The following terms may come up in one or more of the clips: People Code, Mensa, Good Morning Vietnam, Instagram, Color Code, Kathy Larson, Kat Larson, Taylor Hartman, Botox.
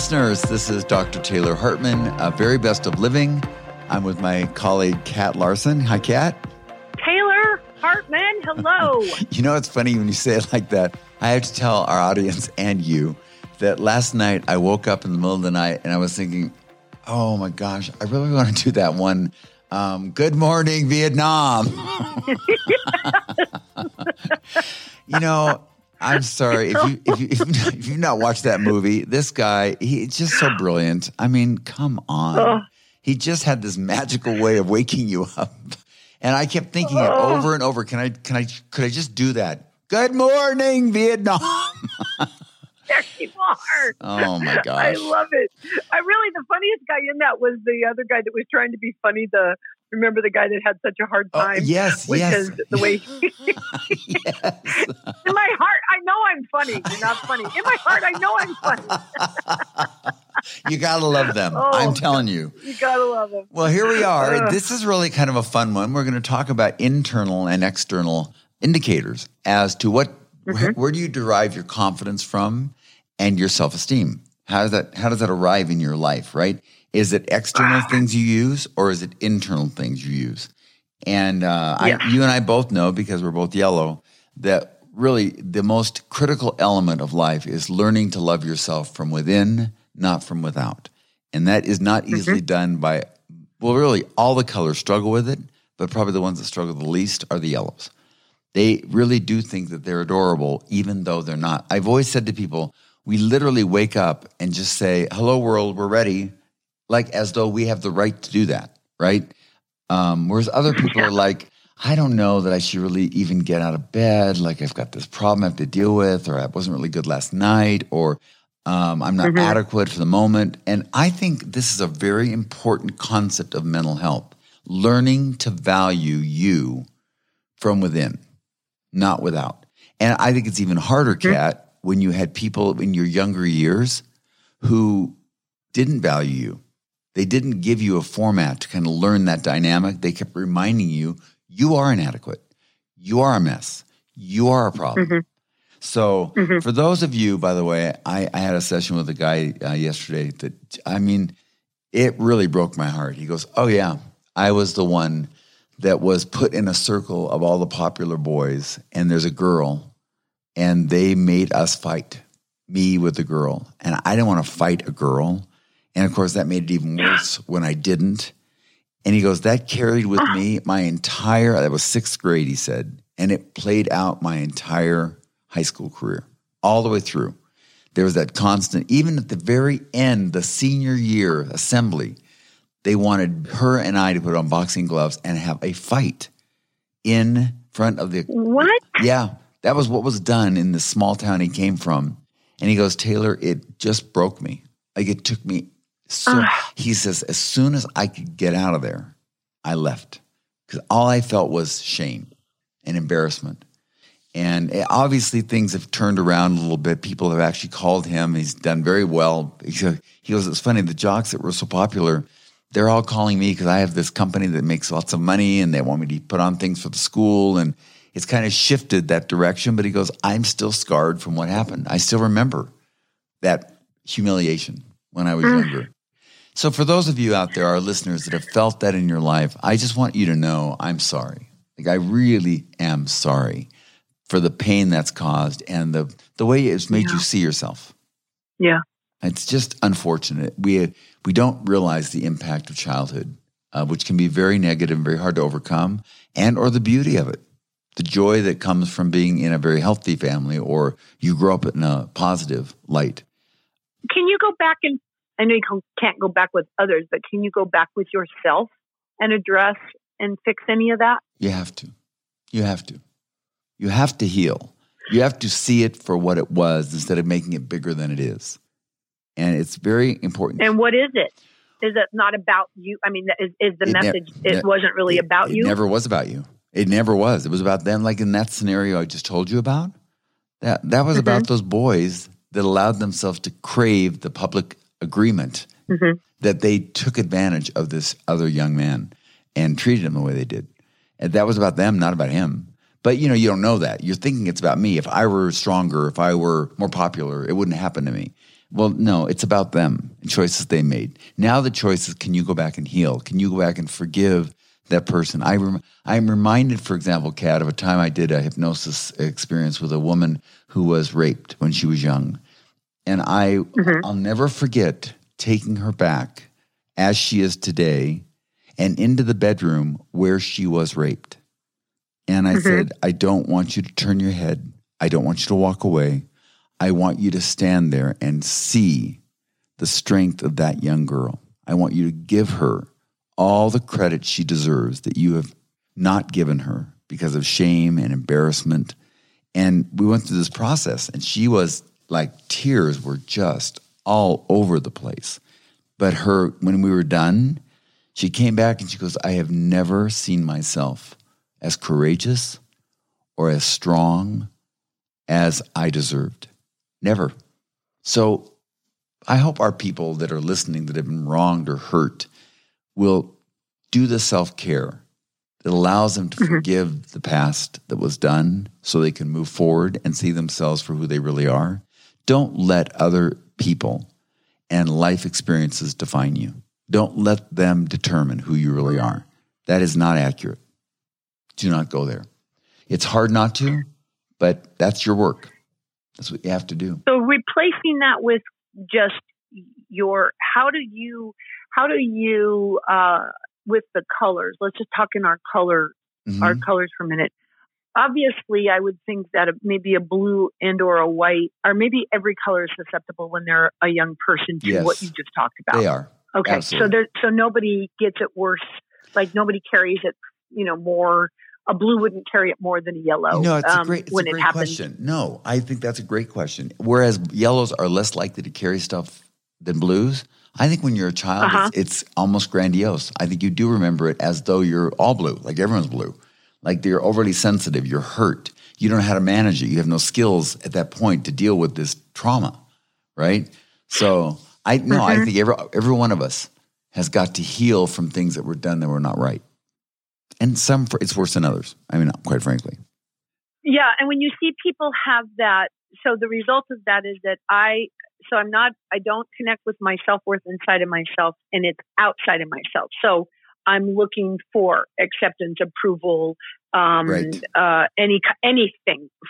listeners. This is Dr. Taylor Hartman, Very Best of Living. I'm with my colleague, Kat Larson. Hi, Kat. Taylor Hartman, hello. You know, it's funny when you say it like that. I have to tell our audience and you that last night I woke up in the middle of the night and I was thinking, oh my gosh, I really want to do that one. Good Morning Vietnam. You know, I'm sorry if you've not watched that movie. This guy, he's just so brilliant. I mean, come on. Oh. He just had this magical way of waking you up, and I kept thinking it over and over. Could I just do that? Good morning, Vietnam. There you are. Oh my gosh, I love it. I really, the funniest guy in that was the other guy that was trying to be funny. Remember the guy that had such a hard time? Oh, yes, because the way yes. In my heart, I know I'm funny. You're not funny. In my heart, I know I'm funny. You got to love them. Oh, I'm telling you. You got to love them. Well, here we are. This is really kind of a fun one. We're going to talk about internal and external indicators as to what where do you derive your confidence from and your self-esteem? How does that arrive in your life, right? Is it external things you use or is it internal things you use? And you and I both know, because we're both yellow, that really the most critical element of life is learning to love yourself from within, not from without. And that is not easily done by, well, really all the colors struggle with it, but probably the ones that struggle the least are the yellows. They really do think that they're adorable, even though they're not. I've always said to people, we literally wake up and just say, hello world, we're ready. Like as though we have the right to do that, right? Whereas other people are like, I don't know that I should really even get out of bed. Like I've got this problem I have to deal with, or I wasn't really good last night, or I'm not adequate for the moment. And I think this is a very important concept of mental health, learning to value you from within, not without. And I think it's even harder, Kat, when you had people in your younger years who didn't value you. They didn't give you a format to kind of learn that dynamic. They kept reminding you, you are inadequate. You are a mess. You are a problem. So for those of you, by the way, I had a session with a guy yesterday that, I mean, it really broke my heart. He goes, oh yeah, I was the one that was put in a circle of all the popular boys, and there's a girl, and they made us fight, me with the girl. And I didn't want to fight a girl. And of course, that made it even worse when I didn't. And he goes, that carried with me my entire, that was sixth grade, he said, and it played out my entire high school career, all the way through. There was that constant, even at the very end, the senior year assembly, they wanted her and I to put on boxing gloves and have a fight in front of the... What? Yeah, that was what was done in the small town he came from. And he goes, Taylor, it just broke me. Like it took me... So he says, as soon as I could get out of there, I left because all I felt was shame and embarrassment. And obviously things have turned around a little bit. People have actually called him. He's done very well. He goes, it's funny, the jocks that were so popular, they're all calling me because I have this company that makes lots of money and they want me to put on things for the school. And it's kind of shifted that direction. But he goes, I'm still scarred from what happened. I still remember that humiliation when I was younger. So for those of you out there, our listeners that have felt that in your life, I just want you to know I'm sorry. Like I really am sorry for the pain that's caused and the way it's made you see yourself. Yeah. It's just unfortunate. We don't realize the impact of childhood, which can be very negative and very hard to overcome, and or the beauty of it. The joy that comes from being in a very healthy family or you grow up in a positive light. Can you go back and I know you can't go back with others, but can you go back with yourself and address and fix any of that? You have to. You have to heal. You have to see it for what it was instead of making it bigger than it is. And it's very important. And what is it? Is it not about you? I mean, is the message it wasn't really about you? It never was about you. It never was. It was about them. Like in that scenario I just told you about, that was about those boys that allowed themselves to crave the public agreement that they took advantage of this other young man and treated him the way they did. And that was about them, not about him. But, you know, you don't know that. You're thinking it's about me. If I were stronger, if I were more popular, it wouldn't happen to me. Well, no, it's about them and choices they made. Now the choice is, can you go back and heal? Can you go back and forgive that person? I'm reminded, for example, Kat, of a time I did a hypnosis experience with a woman who was raped when she was young. And I'll never forget taking her back as she is today and into the bedroom where she was raped. And I said, I don't want you to turn your head. I don't want you to walk away. I want you to stand there and see the strength of that young girl. I want you to give her all the credit she deserves that you have not given her because of shame and embarrassment. And we went through this process, and she was like, tears were just all over the place. But when we were done, she came back and she goes, I have never seen myself as courageous or as strong as I deserved. Never. So I hope our people that are listening that have been wronged or hurt will do the self-care that allows them to forgive the past that was done so they can move forward and see themselves for who they really are. Don't let other people and life experiences define you. Don't let them determine who you really are. That is not accurate. Do not go there. It's hard not to, but that's your work. That's what you have to do. So replacing that with just how do you with the colors, let's just talk in our colors for a minute. Obviously, I would think that maybe a blue and or a white, or maybe every color is susceptible when they're a young person to what you just talked about. They are. Okay. Absolutely. So nobody gets it worse. Like nobody carries it, more. A blue wouldn't carry it more than a yellow. No, it's a great question. No, I think that's a great question. Whereas yellows are less likely to carry stuff than blues, I think when you're a child, it's almost grandiose. I think you do remember it as though you're all blue, like everyone's blue. Like you're overly sensitive, you're hurt, you don't know how to manage it, you have no skills at that point to deal with this trauma, right? So I think every one of us has got to heal from things that were done that were not right. And some, it's worse than others. I mean, quite frankly. Yeah. And when you see people have that, so the result of that is that I don't connect with my self-worth inside of myself, and it's outside of myself. So I'm looking for acceptance, approval, anything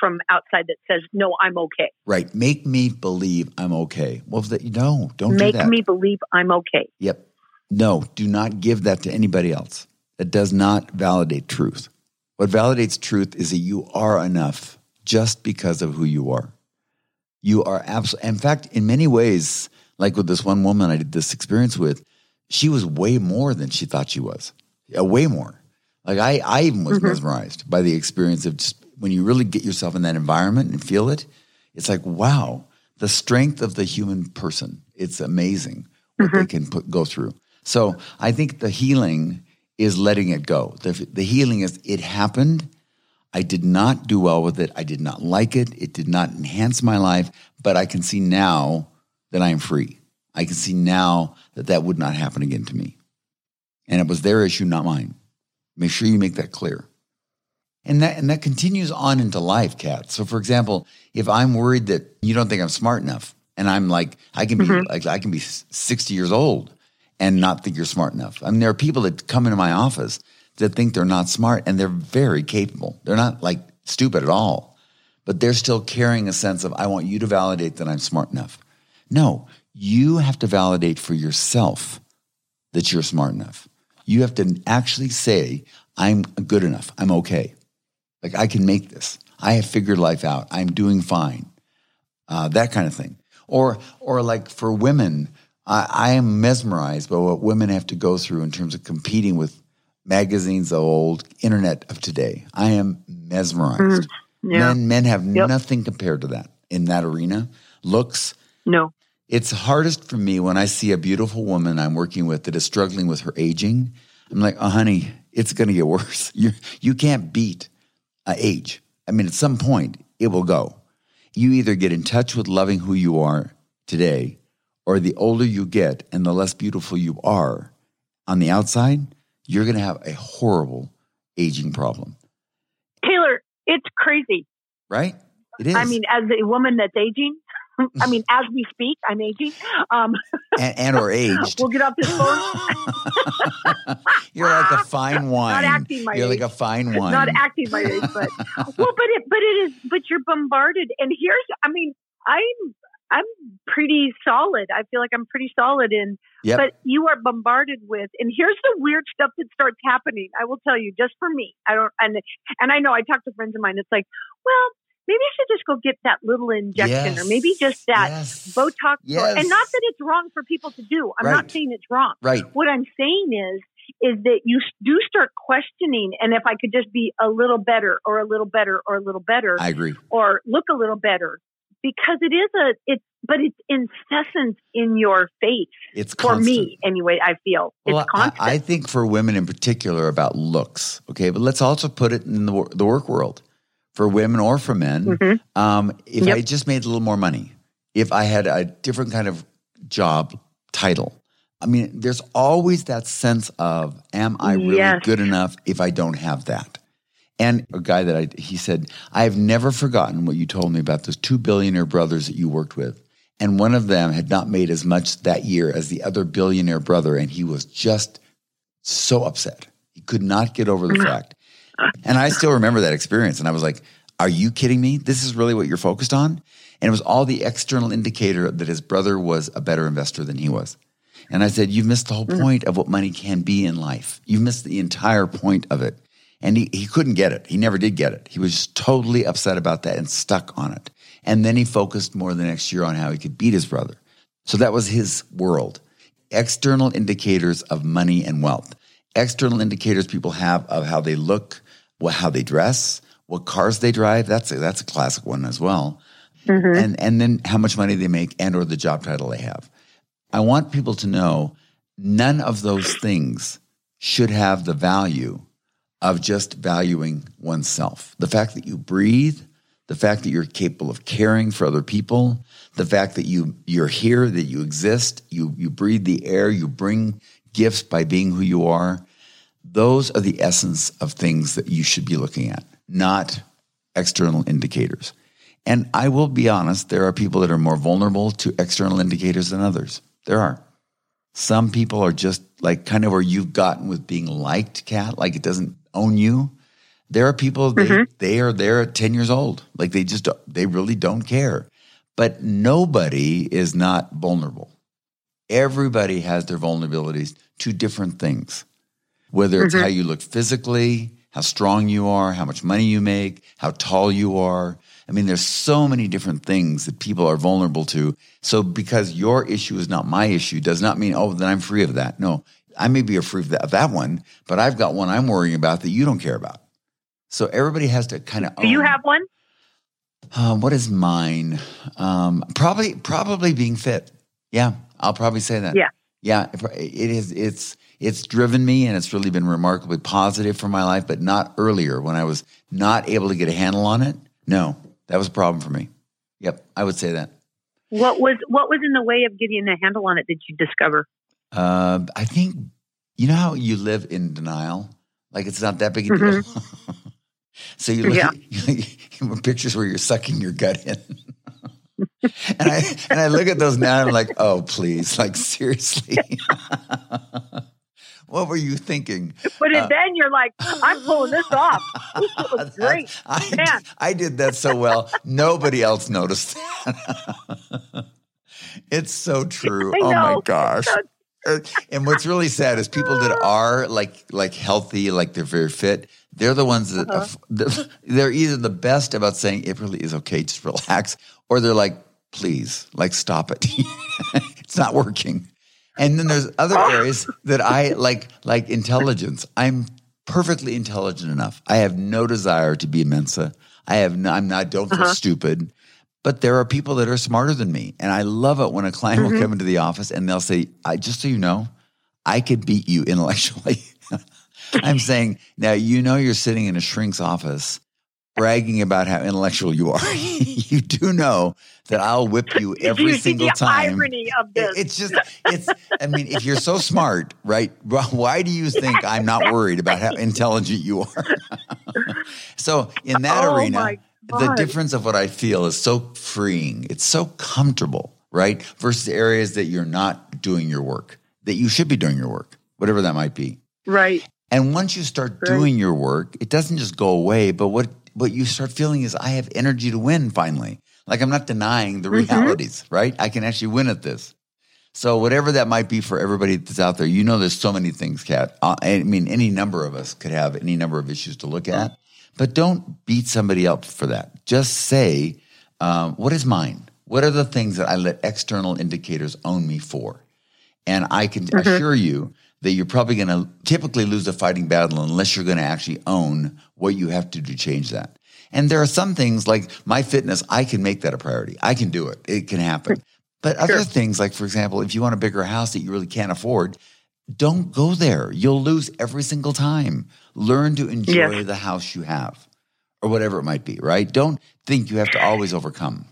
from outside that says, no, I'm okay. Right. Make me believe I'm okay. Well, don't do that. Make me believe I'm okay. Yep. No, do not give that to anybody else. That does not validate truth. What validates truth is that you are enough just because of who you are. You are absolutely, in fact, in many ways, like with this one woman I did this experience with, she was way more than she thought she was. Yeah, way more. Like I even was mesmerized by the experience of just, when you really get yourself in that environment and feel it, it's like, wow, the strength of the human person. It's amazing what they can go through. So I think the healing is letting it go. The healing is, it happened. I did not do well with it. I did not like it. It did not enhance my life, but I can see now that I am free. I can see now that would not happen again to me. And it was their issue, not mine. Make sure you make that clear. And that continues on into life, Kat. So for example, if I'm worried that you don't think I'm smart enough, and I'm like, I can be 60 years old and not think you're smart enough. I mean, there are people that come into my office that think they're not smart, and they're very capable. They're not like stupid at all, but they're still carrying a sense of, I want you to validate that I'm smart enough. No, you have to validate for yourself that you're smart enough. You have to actually say, I'm good enough. I'm okay. Like I can make this. I have figured life out. I'm doing fine. That kind of thing. Or like for women, I am mesmerized by what women have to go through in terms of competing with magazines of old, internet of today. I am mesmerized. Yeah. Men have nothing compared to that in that arena. Looks. No. It's hardest for me when I see a beautiful woman I'm working with that is struggling with her aging. I'm like, oh, honey, it's going to get worse. You can't beat age. I mean, at some point, it will go. You either get in touch with loving who you are today, or the older you get and the less beautiful you are on the outside, you're going to have a horrible aging problem. Taylor, it's crazy. Right? It is. I mean, as a woman that's aging. I mean, as we speak, I'm aging. And or aged. We'll get off this phone. You're like a fine wine. Not acting my You're age. Like a fine wine. Not acting my age, but but you're bombarded. And here's, I mean, I'm pretty solid. I feel like I'm pretty solid in, yep. But you are bombarded with, and here's the weird stuff that starts happening. I will tell you, just for me, and I know I talk to friends of mine. It's like, well, maybe I should just go get that little injection, yes. or maybe just that Botox. Yes. And not that it's wrong for people to do. I'm not saying it's wrong. Right. What I'm saying is that you do start questioning. And if I could just be a little better or a little better or a little better, I agree. Or look a little better. Because but it's incessant in your face. It's constant. For me, anyway, I feel. It's constant. I think for women in particular about looks, okay? But let's also put it in the work world. For women or for men, mm-hmm. If yep. I just made a little more money, if I had a different kind of job title, I mean, there's always that sense of, am I really yes. good enough if I don't have that? And a guy he said, I have never forgotten what you told me about those two billionaire brothers that you worked with. And one of them had not made as much that year as the other billionaire brother. And he was just so upset. He could not get over the fact. And I still remember that experience. And I was like, are you kidding me? This is really what you're focused on? And it was all the external indicator that his brother was a better investor than he was. And I said, you've missed the whole point of what money can be in life. You've missed the entire point of it. And he couldn't get it. He never did get it. He was just totally upset about that and stuck on it. And then he focused more the next year on how he could beat his brother. So that was his world. External indicators of money and wealth. External indicators people have of how they look, how they dress, what cars they drive. That's a classic one as well. Mm-hmm. And then how much money they make and or the job title they have. I want people to know none of those things should have the value of just valuing oneself. The fact that you breathe, the fact that you're capable of caring for other people, the fact that you're here, that you exist, you breathe the air, you bring gifts by being who you are. Those are the essence of things that you should be looking at, not external indicators. And I will be honest, there are people that are more vulnerable to external indicators than others. There are. Some people are just like kind of where you've gotten with being liked, Kat, like it doesn't own you. There are people, they are there at 10 years old. Like they really don't care. But nobody is not vulnerable. Everybody has their vulnerabilities to different things. Whether it's how you look physically, how strong you are, how much money you make, how tall you are. I mean, there's so many different things that people are vulnerable to. So because your issue is not my issue does not mean, oh, then I'm free of that. No, I may be free of that one, but I've got one I'm worrying about that you don't care about. So everybody has to kind of own. Do you have one? What is mine? Probably being fit. Yeah, I'll probably say that. Yeah, it is. It's driven me, and it's really been remarkably positive for my life, but not earlier when I was not able to get a handle on it. No, that was a problem for me. Yep, I would say that. What was in the way of getting a handle on it that you discover? I think, you know how you live in denial? Like it's not that big a deal. Mm-hmm. So you look at pictures where you're sucking your gut in. And I look at those now and I'm like, oh, please, like seriously. What were you thinking? But then you're like, I'm pulling this off. This shit was great. I did that so well. Nobody else noticed that. It's so true. Oh my gosh. And what's really sad is people that are like healthy, like they're very fit. They're the ones that they're either the best about saying it really is okay, just relax, or they're like, please, like stop it. It's not working. And then there's other areas that I like intelligence. I'm perfectly intelligent enough. I have no desire to be Mensa. I don't feel stupid. But there are people that are smarter than me. And I love it when a client will come into the office and they'll say, just so you know, I could beat you intellectually. I'm saying, now, you know, you're sitting in a shrink's office bragging about how intellectual you are. You do know that I'll whip you every single time. The irony of this. I mean, if you're so smart, right, why do you think I'm not worried about how intelligent you are? So in that arena, the difference of what I feel is so freeing. It's so comfortable, right? Versus areas that you're not doing your work, that you should be doing your work, whatever that might be. Right. And once you start doing your work, it doesn't just go away. But what you start feeling is, I have energy to win finally. Like, I'm not denying the realities, right? I can actually win at this. So whatever that might be for everybody that's out there, you know, there's so many things, Kat. I mean, any number of us could have any number of issues to look at. But don't beat somebody up for that. Just say, what is mine? What are the things that I let external indicators own me for? And I can assure you that you're probably going to typically lose a fighting battle unless you're going to actually own what you have to do to change that. And there are some things like my fitness, I can make that a priority. I can do it. It can happen. But other things like, for example, if you want a bigger house that you really can't afford, don't go there. You'll lose every single time. Learn to enjoy the house you have or whatever it might be, right? Don't think you have to always overcome.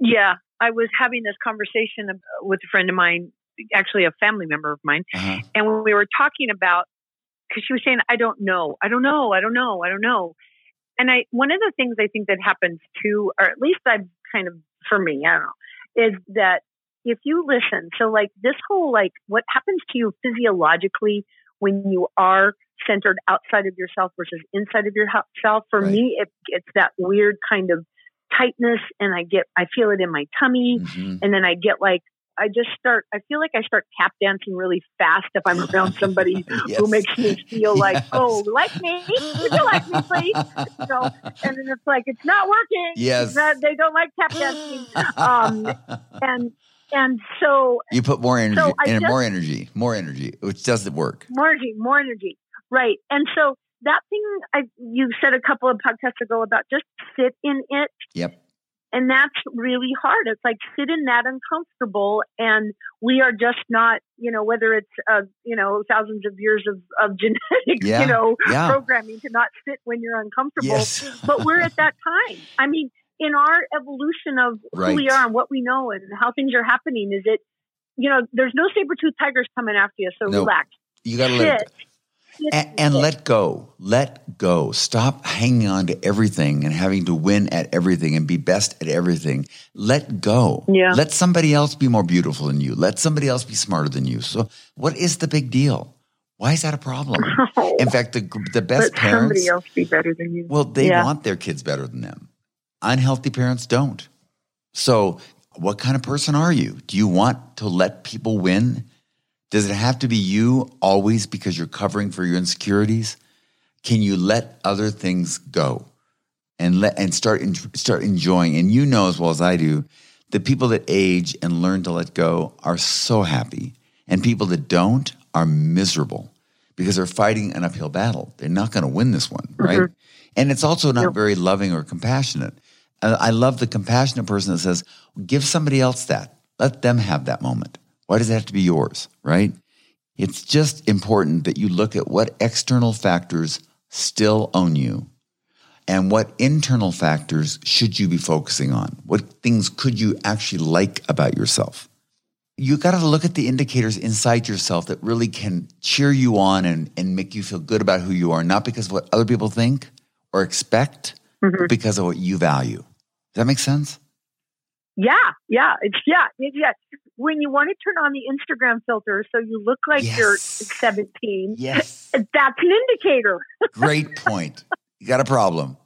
Yeah. I was having this conversation with a friend of mine, actually a family member of mine. And when we were talking about, because she was saying, I don't know. And one of the things I think that happens too, or at least I've kind of, for me, I don't know, is that if you listen, so like this whole, like what happens to you physiologically when you are centered outside of yourself versus inside of yourself, for me, it's that weird kind of tightness, and I feel it in my tummy. And then I get like, I feel like I start tap dancing really fast if I'm around somebody who makes me feel like, oh, like me? Would you like me, please? So, and then it's like, it's not working. Yes. They don't like tap dancing. And so you put more energy, more energy, which doesn't work. More energy. Right. And so that thing you said a couple of podcasts ago about just sit in it. Yep. And that's really hard. It's like sit in that uncomfortable, and we are just not, whether it's, thousands of years of genetics, programming to not sit when you're uncomfortable, but we're at that time. I mean, in our evolution of who we are and what we know and how things are happening, is it, there's no saber-toothed tigers coming after you. So relax. You got to let it. And let go. Stop hanging on to everything and having to win at everything and be best at everything. Let go. Yeah. Let somebody else be more beautiful than you. Let somebody else be smarter than you. So what is the big deal? Why is that a problem? In fact, the best parents— Let somebody else be better than you. Well, they want their kids better than them. Unhealthy parents don't. So what kind of person are you? Do you want to let people win? Does it have to be you always because you're covering for your insecurities? Can you let other things go and start enjoying? And you know as well as I do, the people that age and learn to let go are so happy, and people that don't are miserable because they're fighting an uphill battle. They're not going to win this one, right? And it's also not very loving or compassionate. I love the compassionate person that says, give somebody else that. Let them have that moment. Why does it have to be yours, right? It's just important that you look at what external factors still own you and what internal factors should you be focusing on. What things could you actually like about yourself? You got to look at the indicators inside yourself that really can cheer you on and make you feel good about who you are, not because of what other people think or expect, but because of what you value. Does that make sense? Yeah. When you want to turn on the Instagram filter so you look like you're 17, that's an indicator. Great point. You got a problem.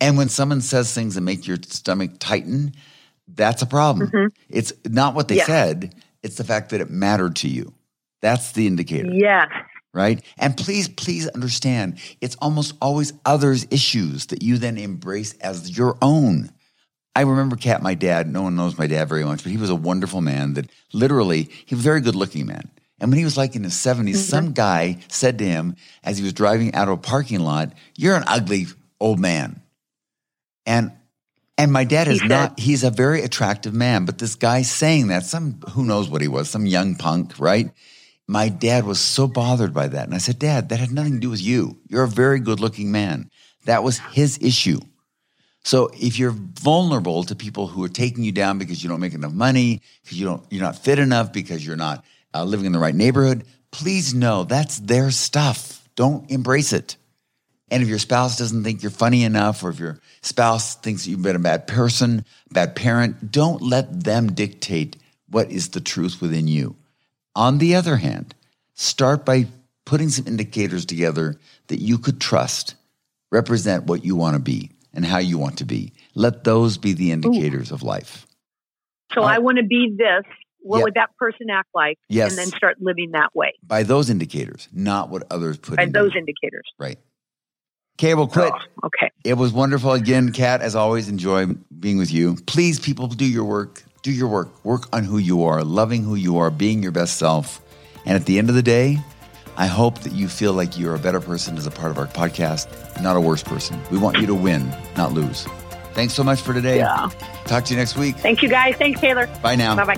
And when someone says things that make your stomach tighten, that's a problem. It's not what they said. It's the fact that it mattered to you. That's the indicator. Yes. Right? And please understand, it's almost always others' issues that you then embrace as your own. I remember, Kat, my dad, no one knows my dad very much, but he was a wonderful man that literally, he was a very good looking man. And when he was like in his 70s, some guy said to him as he was driving out of a parking lot, you're an ugly old man. And my dad is not, he's a very attractive man, but this guy saying that, who knows what he was, some young punk, right? My dad was so bothered by that. And I said, Dad, that had nothing to do with you. You're a very good looking man. That was his issue. So if you're vulnerable to people who are taking you down because you don't make enough money, because you're not fit enough, because you're not living in the right neighborhood, please know that's their stuff. Don't embrace it. And if your spouse doesn't think you're funny enough, or if your spouse thinks you've been a bad person, bad parent, don't let them dictate what is the truth within you. On the other hand, start by putting some indicators together that you could trust, represent what you want to be and how you want to be. Let those be the indicators of life. So I want to be this. What would that person act like? Yes. And then start living that way. By those indicators, not what others put in. By those indicators. Right. Okay, well, quit. Oh, okay. It was wonderful. Again, Kat, as always, enjoy being with you. Please, people, do your work. Do your work. Work on who you are, loving who you are, being your best self. And at the end of the day, I hope that you feel like you're a better person as a part of our podcast, not a worse person. We want you to win, not lose. Thanks so much for today. Yeah. Talk to you next week. Thank you, guys. Thanks, Taylor. Bye now. Bye-bye.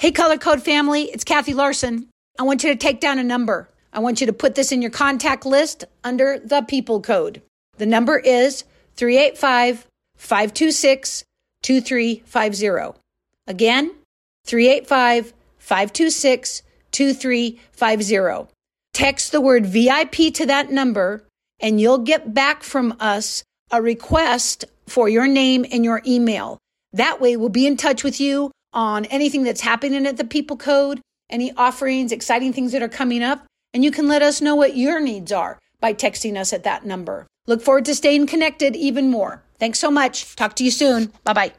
Hey, Color Code family, it's Kathy Larson. I want you to take down a number. I want you to put this in your contact list under the People Code. The number is 385-526-2350. Again, 385-526-2350. Text the word VIP to that number, and you'll get back from us a request for your name and your email. That way, we'll be in touch with you on anything that's happening at the People Code, any offerings, exciting things that are coming up. And you can let us know what your needs are by texting us at that number. Look forward to staying connected even more. Thanks so much. Talk to you soon. Bye-bye.